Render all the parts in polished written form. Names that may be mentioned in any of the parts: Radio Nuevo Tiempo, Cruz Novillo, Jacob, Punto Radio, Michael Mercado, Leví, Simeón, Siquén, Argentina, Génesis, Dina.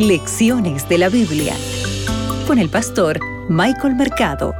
Lecciones de la Biblia con el pastor Michael Mercado.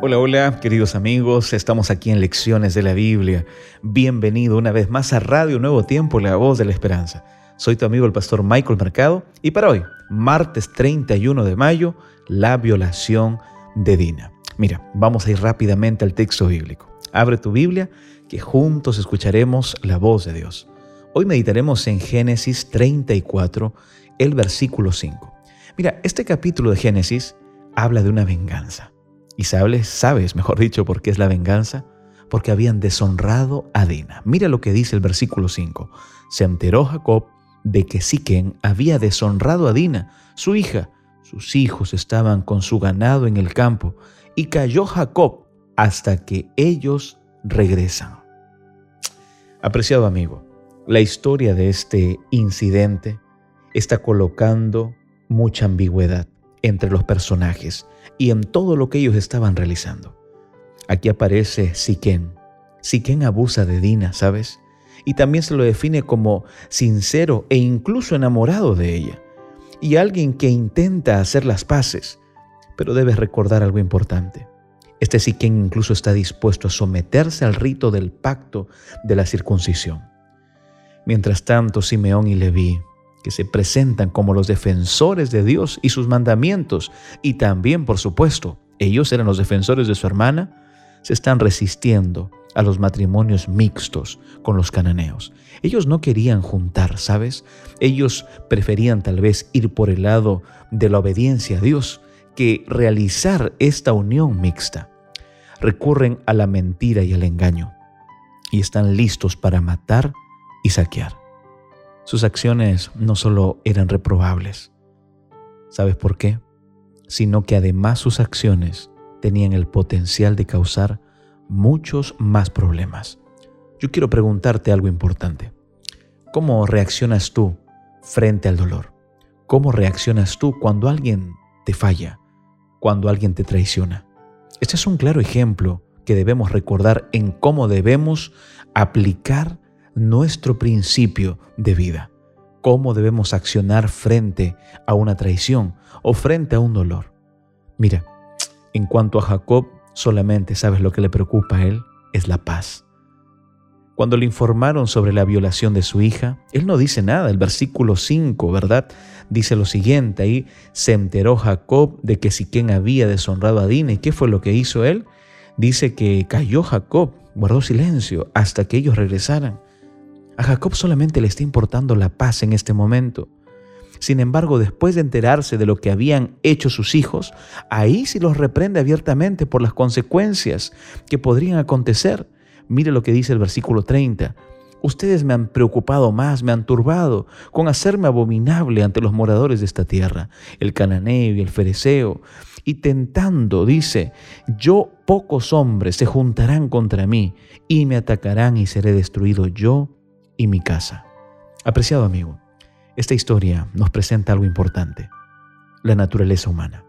Hola, hola, queridos amigos. Estamos aquí en Lecciones de la Biblia. Bienvenido una vez más a Radio Nuevo Tiempo, la voz de la esperanza. Soy tu amigo el pastor Michael Mercado y para hoy, martes 31 de mayo, la violación de Dina. Mira, vamos a ir rápidamente al texto bíblico. Abre tu Biblia, que juntos escucharemos la voz de Dios. Hoy meditaremos en Génesis 34, el versículo 5. Mira, este capítulo de Génesis habla de una venganza. Y sabes, mejor dicho, por qué es la venganza, porque habían deshonrado a Dina. Mira lo que dice el versículo 5. Se enteró Jacob de que Siquén había deshonrado a Dina, su hija. Sus hijos estaban con su ganado en el campo, y cayó Jacob hasta que ellos regresan. Apreciado amigo, la historia de este incidente está colocando mucha ambigüedad entre los personajes y en todo lo que ellos estaban realizando. Aquí aparece Siquén. Siquén abusa de Dina, ¿sabes? Y también se lo define como sincero e incluso enamorado de ella. Y alguien que intenta hacer las paces. Pero debes recordar algo importante. Este Siquén incluso está dispuesto a someterse al rito del pacto de la circuncisión. Mientras tanto, Simeón y Leví, que se presentan como los defensores de Dios y sus mandamientos, y también, por supuesto, ellos eran los defensores de su hermana, se están resistiendo a los matrimonios mixtos con los cananeos. Ellos no querían juntar, ¿sabes? Ellos preferían tal vez ir por el lado de la obediencia a Dios que realizar esta unión mixta. Recurren a la mentira y al engaño y están listos para matar y saquear. Sus acciones no solo eran reprobables, ¿sabes por qué? Sino que además sus acciones tenían el potencial de causar muchos más problemas. Yo quiero preguntarte algo importante. ¿Cómo reaccionas tú frente al dolor? ¿Cómo reaccionas tú cuando alguien te falla? Cuando alguien te traiciona. Este es un claro ejemplo que debemos recordar en cómo debemos aplicar nuestro principio de vida, cómo debemos accionar frente a una traición o frente a un dolor. Mira, en cuanto a Jacob, solamente sabes lo que le preocupa a él, es la paz. Cuando le informaron sobre la violación de su hija, él no dice nada. El versículo 5, ¿verdad? Dice lo siguiente, ahí se enteró Jacob de que Siquén había deshonrado a Dina. ¿Y qué fue lo que hizo él? Dice que cayó Jacob, guardó silencio hasta que ellos regresaran. A Jacob solamente le está importando la paz en este momento. Sin embargo, después de enterarse de lo que habían hecho sus hijos, ahí sí los reprende abiertamente por las consecuencias que podrían acontecer. Mire lo que dice el versículo 30. Ustedes me han preocupado más, me han turbado con hacerme abominable ante los moradores de esta tierra, el cananeo y el fereceo. Y tentando, dice, yo pocos hombres se juntarán contra mí y me atacarán y seré destruido yo y mi casa. Apreciado amigo, esta historia nos presenta algo importante, la naturaleza humana.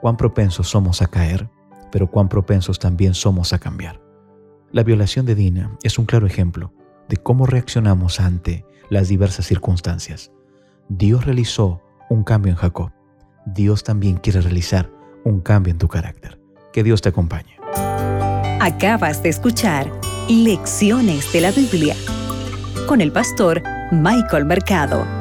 Cuán propensos somos a caer, pero cuán propensos también somos a cambiar. La violación de Dina es un claro ejemplo de cómo reaccionamos ante las diversas circunstancias. Dios realizó un cambio en Jacob. Dios también quiere realizar un cambio en tu carácter. Que Dios te acompañe. Acabas de escuchar Lecciones de la Biblia con el pastor Michael Mercado.